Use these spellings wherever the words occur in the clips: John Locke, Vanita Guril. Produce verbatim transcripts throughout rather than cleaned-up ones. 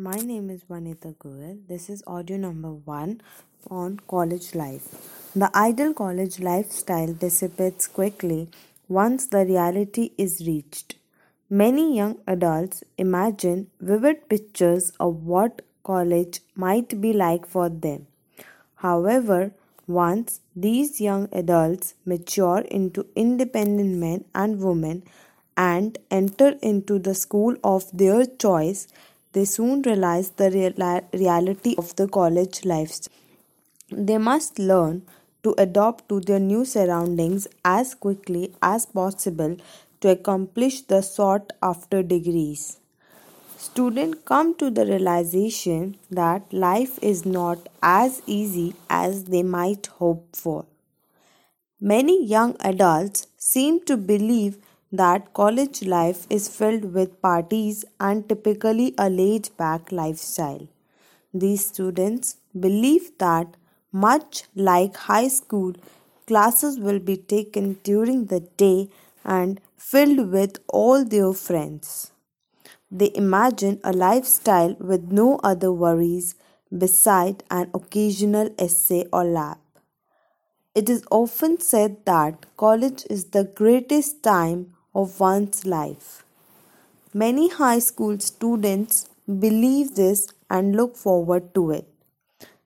My name is Vanita Guril. This is audio number one on college life. The ideal college lifestyle dissipates quickly once the reality is reached. Many young adults imagine vivid pictures of what college might be like for them. However, once these young adults mature into independent men and women and enter into the school of their choice, they soon realize the real reality of the college lifestyle. They must learn to adapt to their new surroundings as quickly as possible to accomplish the sought-after degrees. Students come to the realization that life is not as easy as they might hope for. Many young adults seem to believe that college life is filled with parties and typically a laid-back lifestyle. These students believe that, much like high school, classes will be taken during the day and filled with all their friends. They imagine a lifestyle with no other worries beside an occasional essay or lab. It is often said that college is the greatest time of one's life. Many high school students believe this and look forward to it.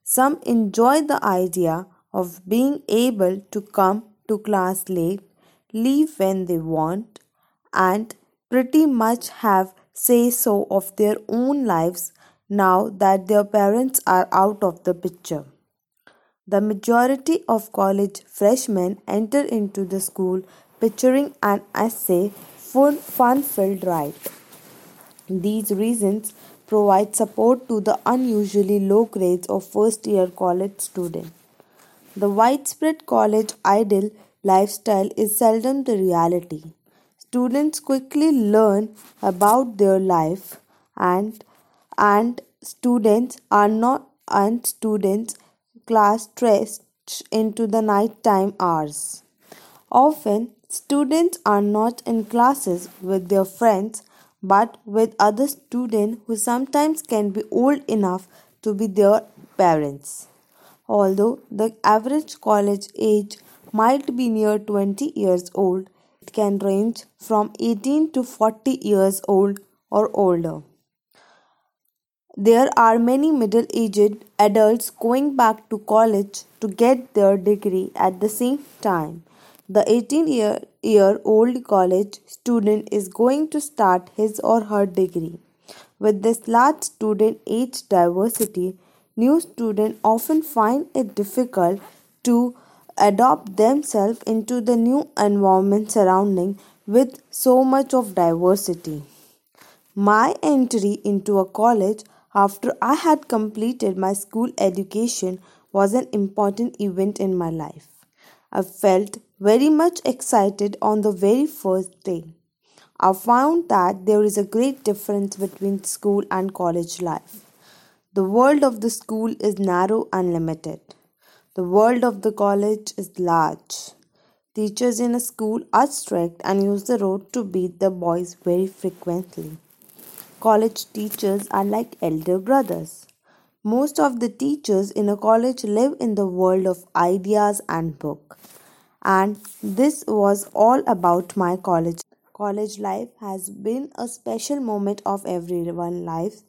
Some enjoy the idea of being able to come to class late, leave when they want, and pretty much have say-so of their own lives now that their parents are out of the picture. The majority of college freshmen enter into the school picturing an essay full fun-filled ride. These reasons provide support to the unusually low grades of first-year college students. The widespread college ideal lifestyle is seldom the reality. Students quickly learn about their life, and and students are not and students class stretched into the nighttime hours. Often, students are not in classes with their friends but with other students who sometimes can be old enough to be their parents. Although the average college age might be near twenty years old, it can range from eighteen to forty years old or older. There are many middle-aged adults going back to college to get their degree at the same time. The eighteen-year-old college student is going to start his or her degree. With this large student age diversity, new students often find it difficult to adopt themselves into the new environment surrounding with so much of diversity. My entry into a college after I had completed my school education was an important event in my life. I felt very much excited on the very first day. I found that there is a great difference between school and college life. The world of the school is narrow and limited. The world of the college is large. Teachers in a school are strict and use the road to beat the boys very frequently. College teachers are like elder brothers. Most of the teachers in a college live in the world of ideas and book. And this was all about my college. College life has been a special moment of everyone's life.